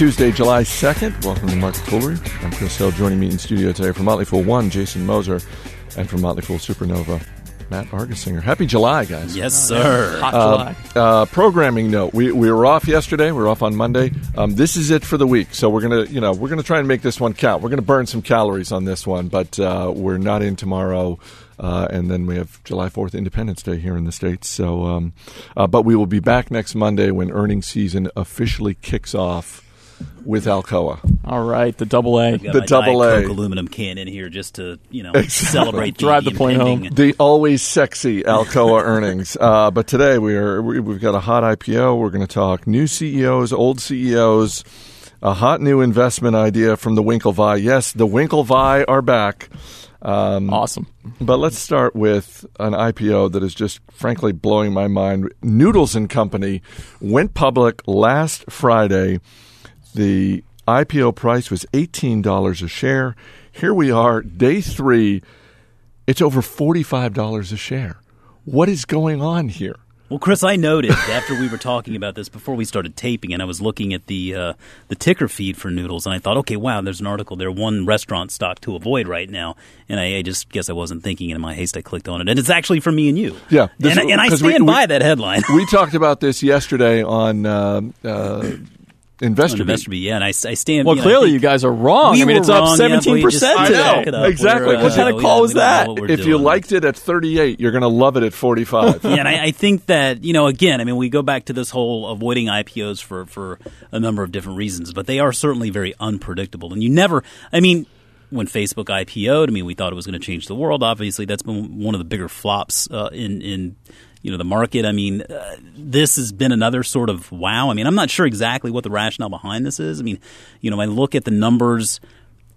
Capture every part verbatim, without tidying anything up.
Tuesday, July second. Welcome to Motley Foolery. I'm Chris Hill. Joining me in studio today from Motley Fool One, Jason Moser, and from Motley Fool Supernova, Matt Argusinger. Happy July, guys. Yes, sir. Hot uh, July. Uh, programming note. We, we were off yesterday. We were off on Monday. Um, this is it for the week. So we're going to, you know, we're going to try and make this one count. We're going to burn some calories on this one, but uh, we're not in tomorrow. Uh, and then we have July fourth, Independence Day here in the States. So, um, uh, but we will be back next Monday when earnings season officially kicks off with Alcoa. All right, the double A. The double A. Aluminum can in here just to, you know, exactly. Celebrate the Drive the point home. The always sexy Alcoa earnings. Uh, but today we are, we've got a hot I P O. We're going to talk new C E Os, old C E Os, a hot new investment idea from the Winklevoss. Yes, the Winklevoss are back. Um, awesome. But let's start with an I P O that is just frankly blowing my mind. Noodles and Company went public last Friday. The I P O price was eighteen dollars a share. Here we are, day three. It's over forty-five dollars a share. What is going on here? Well, Chris, I noted after we were talking about this before we started taping, and I was looking at the uh, the ticker feed for Noodles, and I thought, okay, wow, there's an article there, one restaurant stock to avoid right now. And I, I just guess I wasn't thinking in my haste. I clicked on it, and it's actually for me and you. Yeah. This, and, and I stand we, by we, that headline. We talked about this yesterday on uh, uh, Investor Beat. Yeah, and I, I stand. Well, you know, clearly think, you guys are wrong. We I mean, it's wrong, up seventeen yeah, percent today. It up. Exactly. Uh, what kind of call is yeah, that? If doing. You liked it at thirty-eight, you're going to love it at forty-five. Yeah, and I, I think that, you know, again, I mean, we go back to this whole avoiding I P Os for for a number of different reasons, but they are certainly very unpredictable, and you never. I mean. When Facebook I P O'd, I mean, we thought it was going to change the world. Obviously, that's been one of the bigger flops uh, in, in you know the market. I mean, uh, this has been another sort of wow. I mean, I'm not sure exactly what the rationale behind this is. I mean, you know, I look at the numbers.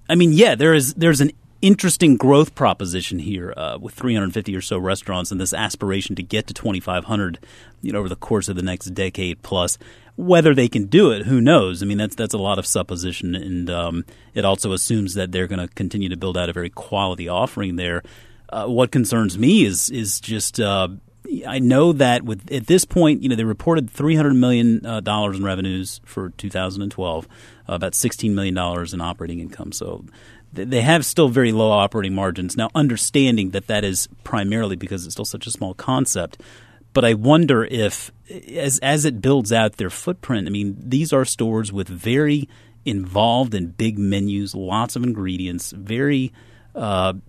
I mean, yeah, there is there's an interesting growth proposition here uh, with three hundred fifty or so restaurants and this aspiration to get to twenty-five hundred, you know, over the course of the next decade plus. Whether they can do it, who knows? I mean, that's that's a lot of supposition, and um, it also assumes that they're going to continue to build out a very quality offering there. Uh, what concerns me is is just uh, I know that with at this point, you know, they reported three hundred million dollars uh, in revenues for two thousand twelve, uh, about sixteen million dollars in operating income. So. They have still very low operating margins. Now, understanding that that is primarily because it's still such a small concept, but I wonder if as as it builds out their footprint, I mean, these are stores with very involved and big menus, lots of ingredients, very uh, –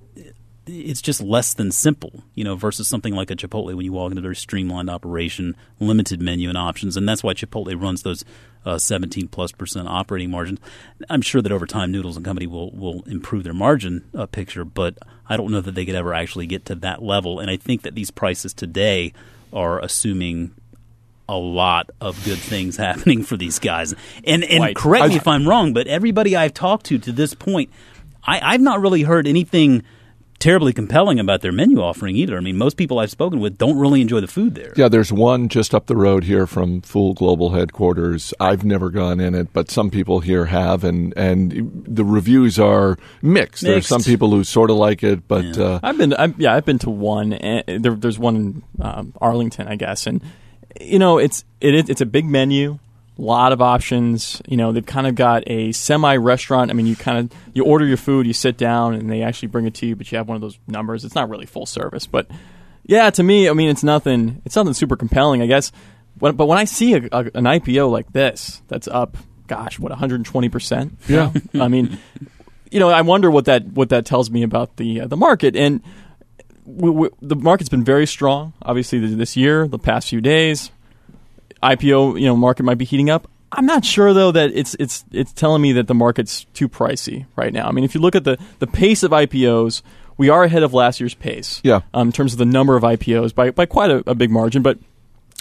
it's just less than simple, you know, versus something like a Chipotle when you walk into their streamlined operation, limited menu and options, and that's why Chipotle runs those – Uh, seventeen plus percent operating margins. I'm sure that over time, Noodles and Company will, will improve their margin uh, picture, but I don't know that they could ever actually get to that level. And I think that these prices today are assuming a lot of good things happening for these guys. And, and correct me if I'm wrong, but everybody I've talked to to this point, I, I've not really heard anything terribly compelling about their menu offering either. I mean, most people I've spoken with don't really enjoy the food there. Yeah, there's one just up the road here from Fool Global headquarters. I've never gone in it, but some people here have, and, and the reviews are mixed. mixed. There's some people who sort of like it, but yeah. Uh, I've been, I'm, yeah, I've been to one. And there, there's one in um, Arlington, I guess, and you know, it's it, it's a big menu. A lot of options. You know, they've kind of got a semi-restaurant. I mean, you kind of you order your food, you sit down, and they actually bring it to you, but you have one of those numbers. It's not really full service. But, yeah, to me, I mean, it's nothing It's nothing super compelling, I guess. But when I see a, a, an I P O like this that's up, gosh, what, one hundred twenty percent? Yeah. I mean, you know, I wonder what that what that tells me about the, uh, the market. And we, we, the market's been very strong, obviously, this year, the past few days. I P O, you know, market might be heating up. I'm not sure though that it's it's it's telling me that the market's too pricey right now. I mean, if you look at the, the pace of I P Os, we are ahead of last year's pace. Yeah. Um, in terms of the number of I P Os by by quite a, a big margin, but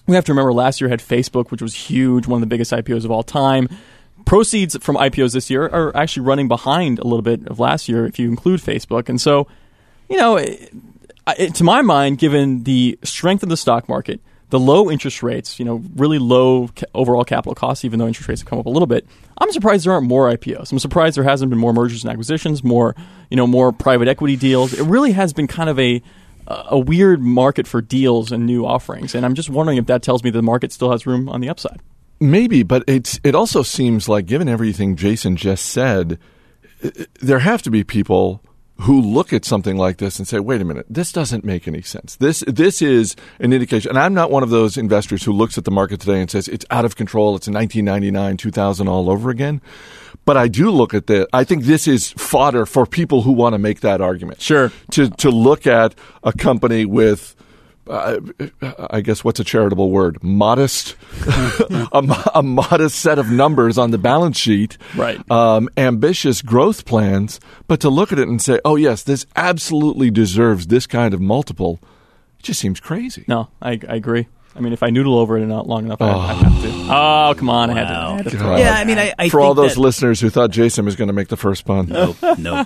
we have to remember last year had Facebook, which was huge, one of the biggest I P Os of all time. Proceeds from I P Os this year are actually running behind a little bit of last year if you include Facebook. And so, you know, it, it, to my mind, given the strength of the stock market, the low interest rates, you know, really low ca- overall capital costs, even though interest rates have come up a little bit. I'm surprised there aren't more I P Os. I'm surprised there hasn't been more mergers and acquisitions, more, you know, more private equity deals. It really has been kind of a a weird market for deals and new offerings. And I'm just wondering if that tells me the market still has room on the upside. Maybe, but it's it also seems like, given everything Jason just said, there have to be people who look at something like this and say, wait a minute, this doesn't make any sense. This this is an indication. And I'm not one of those investors who looks at the market today and says, it's out of control. It's nineteen ninety-nine, two thousand all over again. But I do look at this. I think this is fodder for people who want to make that argument. Sure. To, to look at a company with... Uh, I guess what's a charitable word? Modest, a, mo- a modest set of numbers on the balance sheet, right? Um, ambitious growth plans, but to look at it and say, "Oh yes, this absolutely deserves this kind of multiple," it just seems crazy. No, I, I agree. I mean, if I noodle over it not long enough, oh. I, I have to. Oh, come on. Wow. I had to. I had to throw yeah, I mean, I, I For think all those that... listeners who thought Jason was going to make the first pun. Nope, nope.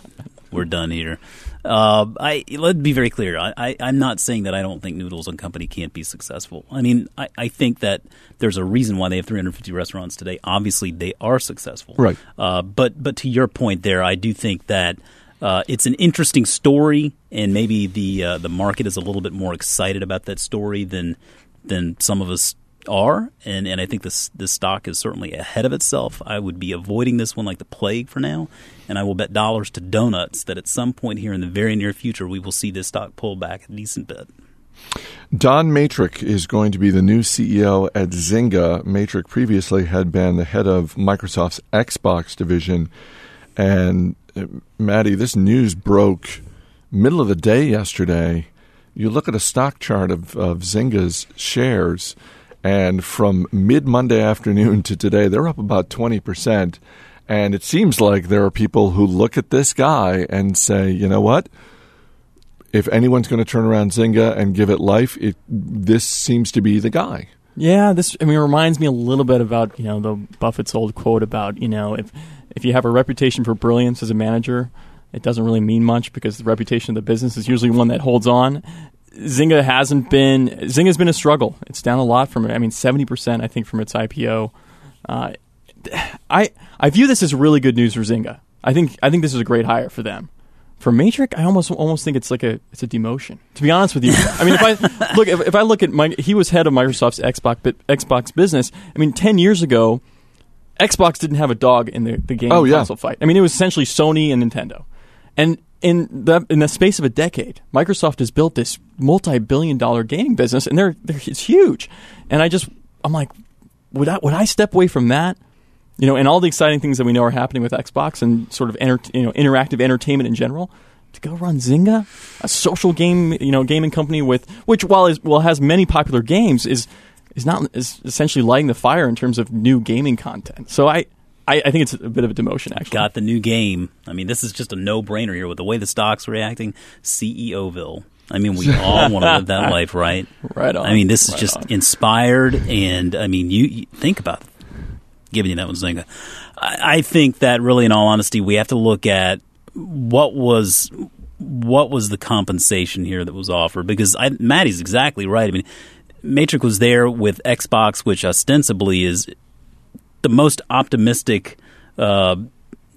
We're done here. Uh, I, let's be very clear. I, I, I'm not saying that I don't think Noodles and Company can't be successful. I mean, I, I think that there's a reason why they have three hundred fifty restaurants today. Obviously, they are successful. Right. Uh, but, but to your point there, I do think that Uh, it's an interesting story, and maybe the uh, the market is a little bit more excited about that story than than some of us are. And, and I think this this stock is certainly ahead of itself. I would be avoiding this one like the plague for now, and I will bet dollars to donuts that at some point here in the very near future we will see this stock pull back a decent bit. Don Mattrick is going to be the new C E O at Zynga. Mattrick previously had been the head of Microsoft's Xbox division, and Maddie, this news broke middle of the day yesterday. You look at a stock chart of, of Zynga's shares, and from mid-Monday afternoon to today, they're up about twenty percent. And it seems like there are people who look at this guy and say, you know what? If anyone's going to turn around Zynga and give it life, it, this seems to be the guy. Yeah, this I mean, reminds me a little bit about, you know, the Buffett's old quote about, you know, if if you have a reputation for brilliance as a manager, it doesn't really mean much because the reputation of the business is usually one that holds on. Zynga hasn't been Zynga's been a struggle. It's down a lot from it. I mean, seventy percent I think from its I P O. Uh, I I view this as really good news for Zynga. I think I think this is a great hire for them. For Matrix, I almost almost think it's like a it's a demotion. To be honest with you, I mean, if I look if, if I look at my he was head of Microsoft's Xbox Xbox business. I mean, ten years ago, Xbox didn't have a dog in the the game oh, yeah. console fight. I mean, it was essentially Sony and Nintendo, and in the in the space of a decade, Microsoft has built this multi-billion-dollar gaming business, and they're, they're it's huge. And I just I'm like, would I would I step away from that? You know, and all the exciting things that we know are happening with Xbox and sort of enter- you know interactive entertainment in general, to go run Zynga, a social game you know gaming company with which while is while has many popular games is is not is essentially lighting the fire in terms of new gaming content. So I, I, I think it's a bit of a demotion. Actually, got the new game. I mean, this is just a no brainer here with the way the stock's reacting. CEOville. I mean, we all want to live that life, right? Right on. I mean, this is right just on. Inspired, and I mean, you, you think about it. Giving you that one, Zynga. I think that really, in all honesty, we have to look at what was what was the compensation here that was offered. Because I, Maddie's exactly right. I mean, Matrix was there with Xbox, which ostensibly is the most optimistic uh,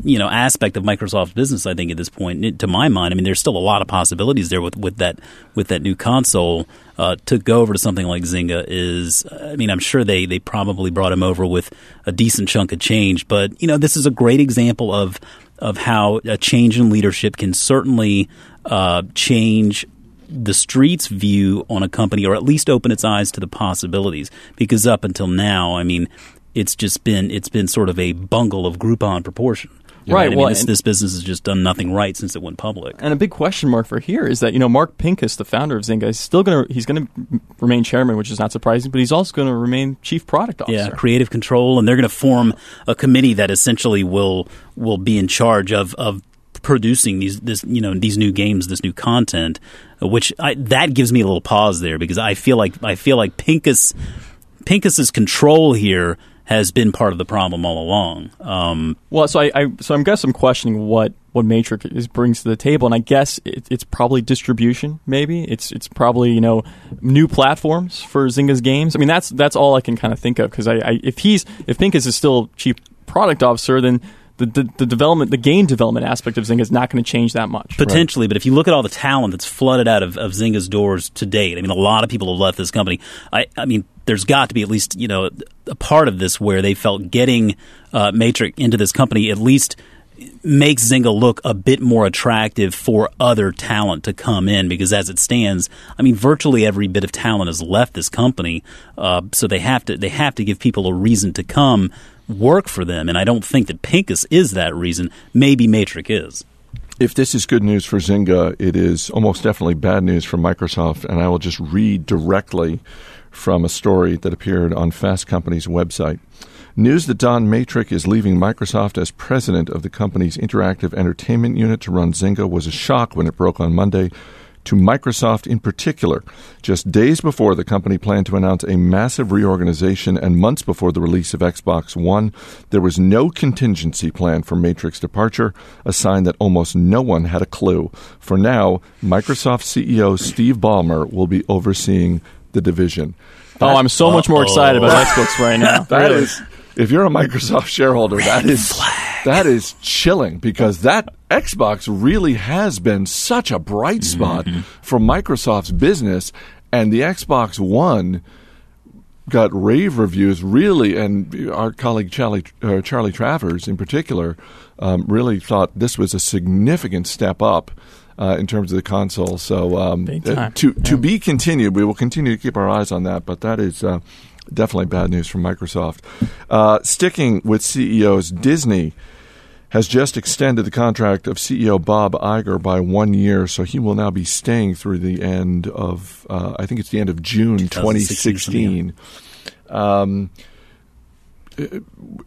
you know aspect of Microsoft's business. I think at this point, it, to my mind, I mean, there's still a lot of possibilities there with, with that with that new console. Uh, to go over to something like Zynga is, I mean, I'm sure they, they probably brought him over with a decent chunk of change. But, you know, this is a great example of of how a change in leadership can certainly uh, change the street's view on a company, or at least open its eyes to the possibilities. Because up until now, I mean, it's just been it's been sort of a bungle of Groupon proportion. You're right. right. I well, mean, this, this business has just done nothing right since it went public. And a big question mark for here is that, you know, Mark Pincus, the founder of Zynga, is still going to he's going to remain chairman, which is not surprising, but he's also going to remain chief product officer. Yeah, creative control, and they're going to form a committee that essentially will will be in charge of of producing these this you know these new games, this new content, which I, that gives me a little pause there because I feel like I feel like Pincus Pincus's control here has been part of the problem all along. Um, well, so I, I so I'm guess I'm questioning what what Matrix is, brings to the table, and I guess it, it's probably distribution. Maybe it's it's probably you know new platforms for Zynga's games. I mean, that's that's all I can kind of think of because I, I if he's if Pincus is still chief product officer, then the, the the development the game development aspect of Zynga is not going to change that much potentially. Right? But if you look at all the talent that's flooded out of, of Zynga's doors to date, I mean, a lot of people have left this company. I I mean. there's got to be at least, you know, a part of this where they felt getting uh, Mattrick into this company at least makes Zynga look a bit more attractive for other talent to come in, because as it stands, I mean, virtually every bit of talent has left this company, uh, so they have to they have to give people a reason to come work for them, and I don't think that Pincus is that reason. Maybe Mattrick is. If this is good news for Zynga, it is almost definitely bad news for Microsoft, and I will just read directly from a story that appeared on Fast Company's website. News that Don Mattrick is leaving Microsoft as president of the company's interactive entertainment unit to run Zynga was a shock when it broke on Monday, to Microsoft in particular. Just days before, the company planned to announce a massive reorganization, and months before the release of Xbox One, there was no contingency plan for Mattrick's departure, a sign that almost no one had a clue. For now, Microsoft C E O Steve Ballmer will be overseeing the division. That, oh, I'm so uh-oh. much more excited about Xbox right now. That really. is, if you're a Microsoft shareholder, that is that is chilling, because that Xbox really has been such a bright spot mm-hmm. for Microsoft's business, and the Xbox One got rave reviews, really, and our colleague Charlie, uh, Charlie Travers in particular um, really thought this was a significant step up Uh, in terms of the console. So um, uh, to to yeah. be continued. We will continue to keep our eyes on that, but that is uh, definitely bad news from Microsoft. Uh, sticking with C E Os, Disney has just extended the contract of C E O Bob Iger by one year, so he will now be staying through the end of, uh, I think it's the end of June twenty sixteen. Um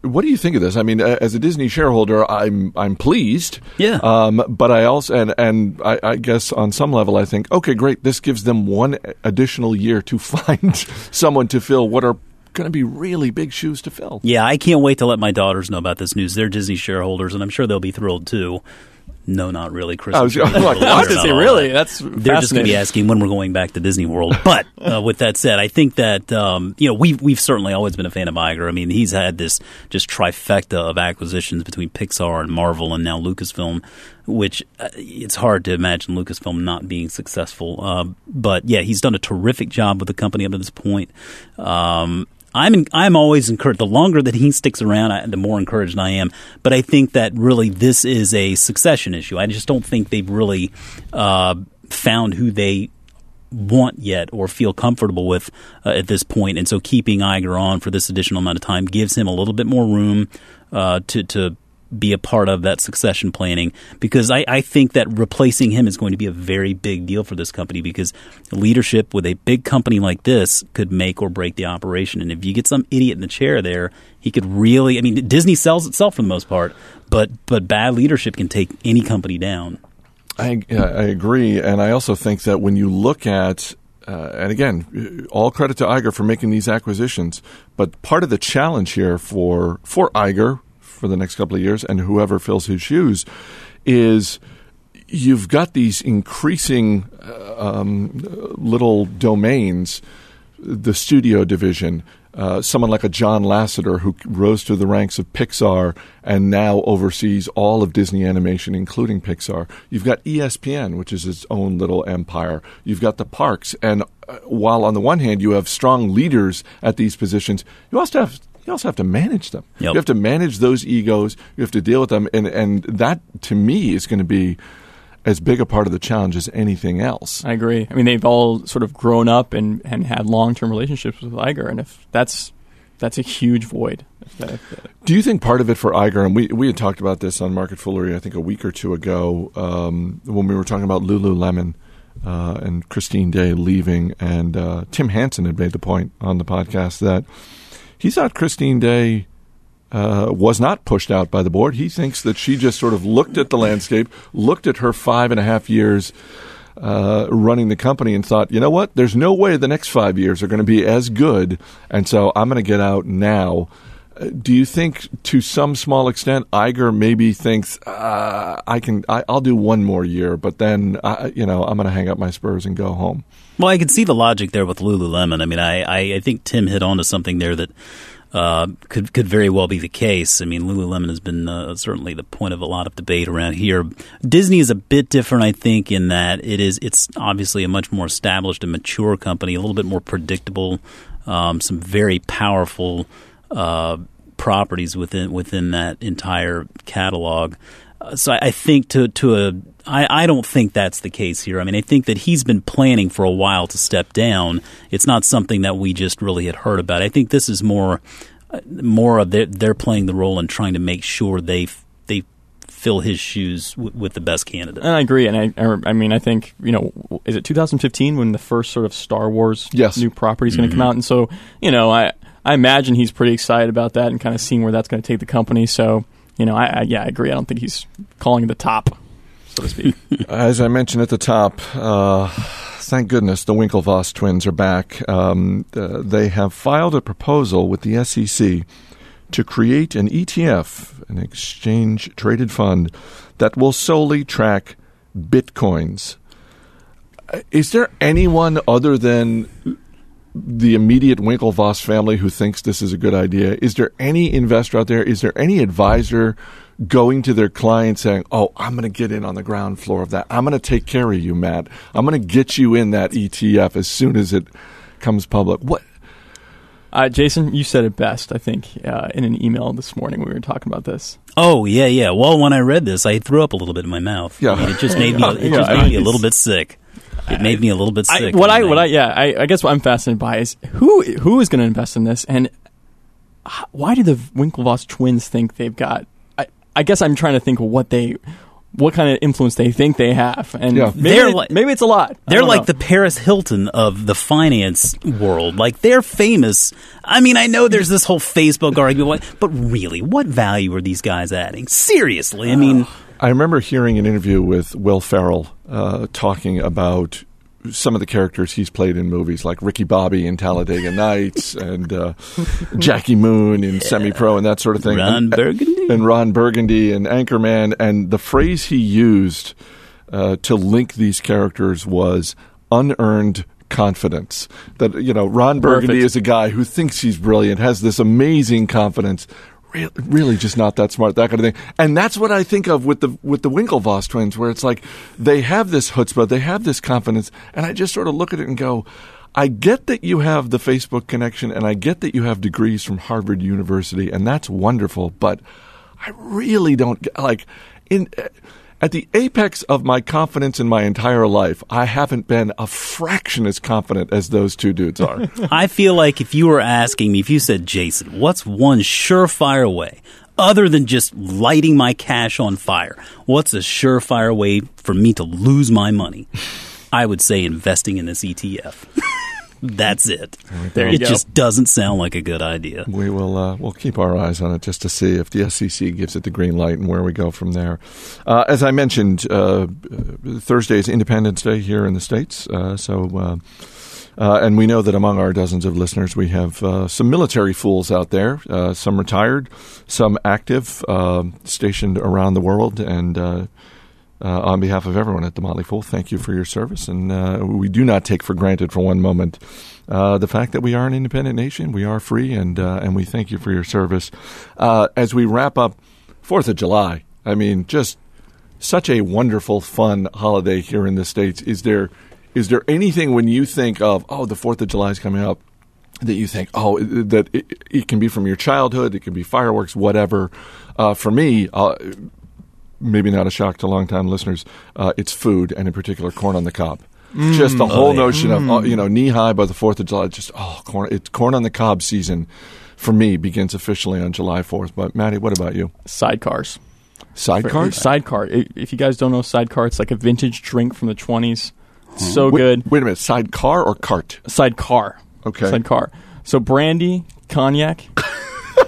What do you think of this? I mean, as a Disney shareholder, I'm I'm pleased. Yeah. Um, but I also and and I, I guess on some level, I think, okay, great. This gives them one additional year to find someone to fill what are going to be really big shoes to fill. Yeah, I can't wait to let my daughters know about this news. They're Disney shareholders, and I'm sure they'll be thrilled too. No, not really, Chris. I was going to say, really? That's They're just going to be asking when we're going back to Disney World. But uh, with that said, I think that um, you know we've, we've certainly always been a fan of Iger. I mean, he's had this just trifecta of acquisitions between Pixar and Marvel and now Lucasfilm, which uh, it's hard to imagine Lucasfilm not being successful. Uh, but, yeah, he's done a terrific job with the company up to this point. Um I'm in, I'm always encouraged. The longer that he sticks around, I, the more encouraged I am. But I think that really this is a succession issue. I just don't think they've really uh, found who they want yet or feel comfortable with uh, at this point. And so keeping Iger on for this additional amount of time gives him a little bit more room uh, to to. be a part of that succession planning, because I, I think that replacing him is going to be a very big deal for this company, because leadership with a big company like this could make or break the operation. And if you get some idiot in the chair there, he could really – I mean, Disney sells itself for the most part, but but bad leadership can take any company down. I, I agree, and I also think that when you look at – Uh, and again, all credit to Iger for making these acquisitions, but part of the challenge here for, for Iger – for the next couple of years, and whoever fills his shoes, is you've got these increasing um, little domains, the studio division, uh, someone like a John Lasseter who rose to the ranks of Pixar and now oversees all of Disney animation, including Pixar. You've got E S P N, which is its own little empire. You've got the parks. And while on the one hand you have strong leaders at these positions, you also have You also have to manage them. Yep. You have to manage those egos. You have to deal with them. And, and that, to me, is going to be as big a part of the challenge as anything else. I agree. I mean, they've all sort of grown up and, and had long-term relationships with Iger. And if that's that's a huge void. Do you think part of it for Iger, and we, we had talked about this on Market Foolery, I think, a week or two ago, um, when we were talking about Lululemon uh, and Christine Day leaving, and uh, Tim Hansen had made the point on the podcast that he thought Christine Day uh, was not pushed out by the board. He thinks that she just sort of looked at the landscape, looked at her five and a half years uh, running the company, and thought, you know what? There's no way the next five years are going to be as good, and so I'm going to get out now. Uh, do you think, to some small extent, Iger maybe thinks uh, I can? I, I'll do one more year, but then I, you know, I'm going to hang up my spurs and go home. Well, I can see the logic there with Lululemon. I mean, I, I, I think Tim hit on to something there that uh, could could very well be the case. I mean, Lululemon has been uh, certainly the point of a lot of debate around here. Disney is a bit different, I think, in that it is it's obviously a much more established and mature company, a little bit more predictable. um, some very powerful uh, properties within within that entire catalog. Uh, so I, I think to to a I, I don't think that's the case here. I mean, I think that he's been planning for a while to step down. It's not something that we just really had heard about. I think this is more more of their, they're playing the role and trying to make sure they they fill his shoes w- with the best candidate. And I agree. And I, I I mean, I think, you know, is it two thousand fifteen when the first sort of Star Wars yes. new property is going to mm-hmm. come out? And so, you know, I I imagine he's pretty excited about that and kind of seeing where that's going to take the company. So, you know, I, I yeah, I agree. I don't think he's calling the top, so to speak. As I mentioned at the top, uh, thank goodness the Winklevoss twins are back. Um, uh, they have filed a proposal with the S E C to create an E T F, an exchange-traded fund, that will solely track bitcoins. Is there anyone other than the immediate Winklevoss family who thinks this is a good idea? Is there any investor out there? Is there any advisor going to their client saying, oh, I'm going to get in on the ground floor of that. I'm going to take care of you, Matt. I'm going to get you in that E T F as soon as it comes public. What? Uh, Jason, you said it best, I think, uh, in an email this morning when we were talking about this. Oh, yeah, yeah. Well, when I read this, I threw up a little bit in my mouth. Yeah. I mean, it just made me, it just made me a little bit sick. It made me a little bit sick. I, what I, what I, yeah, I, I guess what I'm fascinated by is who, who is going to invest in this, and why do the Winklevoss twins think they've got? I guess I'm trying to think of what they, what kind of influence they think they have, and yeah. maybe, like, maybe it's a lot. They're like know. the Paris Hilton of the finance world. Like they're famous. I mean, I know there's this whole Facebook argument, but really, what value are these guys adding? Seriously, I mean, uh, I remember hearing an interview with Will Ferrell uh, talking about some of the characters he's played in movies, like Ricky Bobby in Talladega Nights and uh, Jackie Moon in yeah. Semi Pro and that sort of thing. Ron and, Burgundy. And Ron Burgundy and Anchorman. And the phrase he used uh, to link these characters was unearned confidence. That, you know, Ron Burgundy Perfect. is a guy who thinks he's brilliant, has this amazing confidence. Really just not that smart, that kind of thing. And that's what I think of with the with the Winklevoss twins, where it's like they have this chutzpah, they have this confidence, and I just sort of look at it and go, I get that you have the Facebook connection, and I get that you have degrees from Harvard University, and that's wonderful, but I really don't get, like, in at the apex of my confidence in my entire life, I haven't been a fraction as confident as those two dudes are. I feel like if you were asking me, if you said, Jason, what's one surefire way, other than just lighting my cash on fire, what's a surefire way for me to lose my money? I would say investing in this E T F. That's it. There you it go. Just doesn't sound like a good idea. We will uh, we'll keep our eyes on it just to see if the S E C gives it the green light and where we go from there. Uh, as I mentioned, uh, Thursday is Independence Day here in the States. Uh, so, uh, uh, and we know that among our dozens of listeners, we have uh, some military fools out there, uh, some retired, some active, uh, stationed around the world, and uh Uh, on behalf of everyone at the Motley Fool, thank you for your service. And uh, we do not take for granted for one moment uh, the fact that we are an independent nation. We are free, and uh, and we thank you for your service. Uh, as we wrap up fourth of July, I mean, just such a wonderful, fun holiday here in the States. Is there is there anything when you think of, oh, the fourth of July is coming up, that you think, oh, that it, it can be from your childhood, it can be fireworks, whatever. Uh, for me, uh, maybe not a shock to longtime listeners, uh, it's food, and in particular, corn on the cob. Mm, just the whole oh, yeah. notion of, mm. you know, knee-high by the fourth of July, just, oh, corn, it's corn on the cob season for me begins officially on July fourth. But, Maddie, what about you? Sidecars. Sidecars? Sidecar. If you guys don't know Sidecar, it's like a vintage drink from the twenties. Hmm. So wait, good. Wait a minute. Sidecar or cart? Sidecar. Okay. Sidecar. So brandy, cognac, a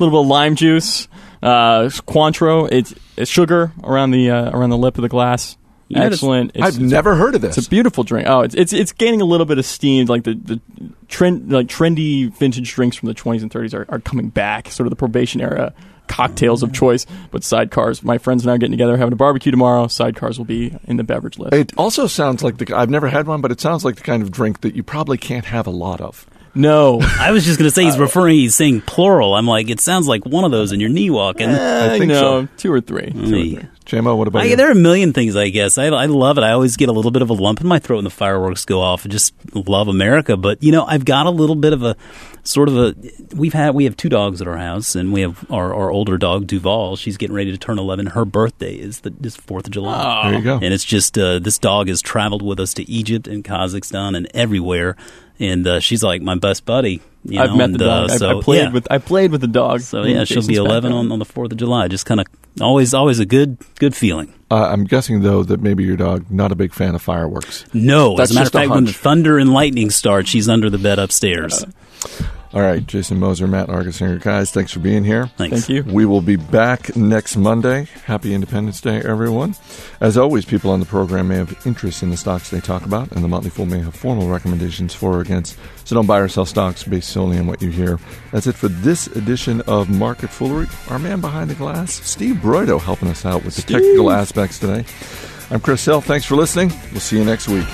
little bit of lime juice. Uh, Cointreau, it's, it's sugar around the uh, around the lip of the glass. Yeah, excellent. It's, I've it's, never it's, heard of this. It's a beautiful drink. Oh, it's it's it's gaining a little bit of steam. Like the, the trend, like trendy vintage drinks from the twenties and thirties are, are coming back. Sort of the probation era cocktails of choice, but sidecars. My friends and I are getting together, having a barbecue tomorrow. Sidecars will be in the beverage list. It also sounds like the. I've never had one, but it sounds like the kind of drink that you probably can't have a lot of. No. I was just going to say he's referring, he's saying plural. I'm like, it sounds like one of those in your knee walking. Eh, I think no, so. Two or three. Mm. Two or three. J M O, what about I, you? There are a million things, I guess. I, I love it. I always get a little bit of a lump in my throat when the fireworks go off. I just love America. But, you know, I've got a little bit of a sort of a – we've had we have two dogs at our house, and we have our, our older dog, Duval. She's getting ready to turn eleven. Her birthday is the is fourth of July. Oh. There you go. And it's just uh, – this dog has traveled with us to Egypt and Kazakhstan and everywhere. And uh, she's like my best buddy. You I've know, met the and, dog. Uh, so, I, I played yeah. with I played with the dog. So yeah, she'll be eleven on, on the Fourth of July. Just kind of always always a good good feeling. Uh, I'm guessing though that maybe your dog not a big fan of fireworks. No, That's as a matter of fact, when the thunder and lightning start, she's under the bed upstairs. Uh, all right, Jason Moser, Matt Argusinger, guys, thanks for being here. Thanks. Thank you. We will be back next Monday. Happy Independence Day, everyone. As always, people on the program may have interest in the stocks they talk about, and the Motley Fool may have formal recommendations for or against. So don't buy or sell stocks based solely on what you hear. That's it for this edition of Market Foolery. Our man behind the glass, Steve Broido, helping us out with Steve. The technical aspects today. I'm Chris Hill. Thanks for listening. We'll see you next week.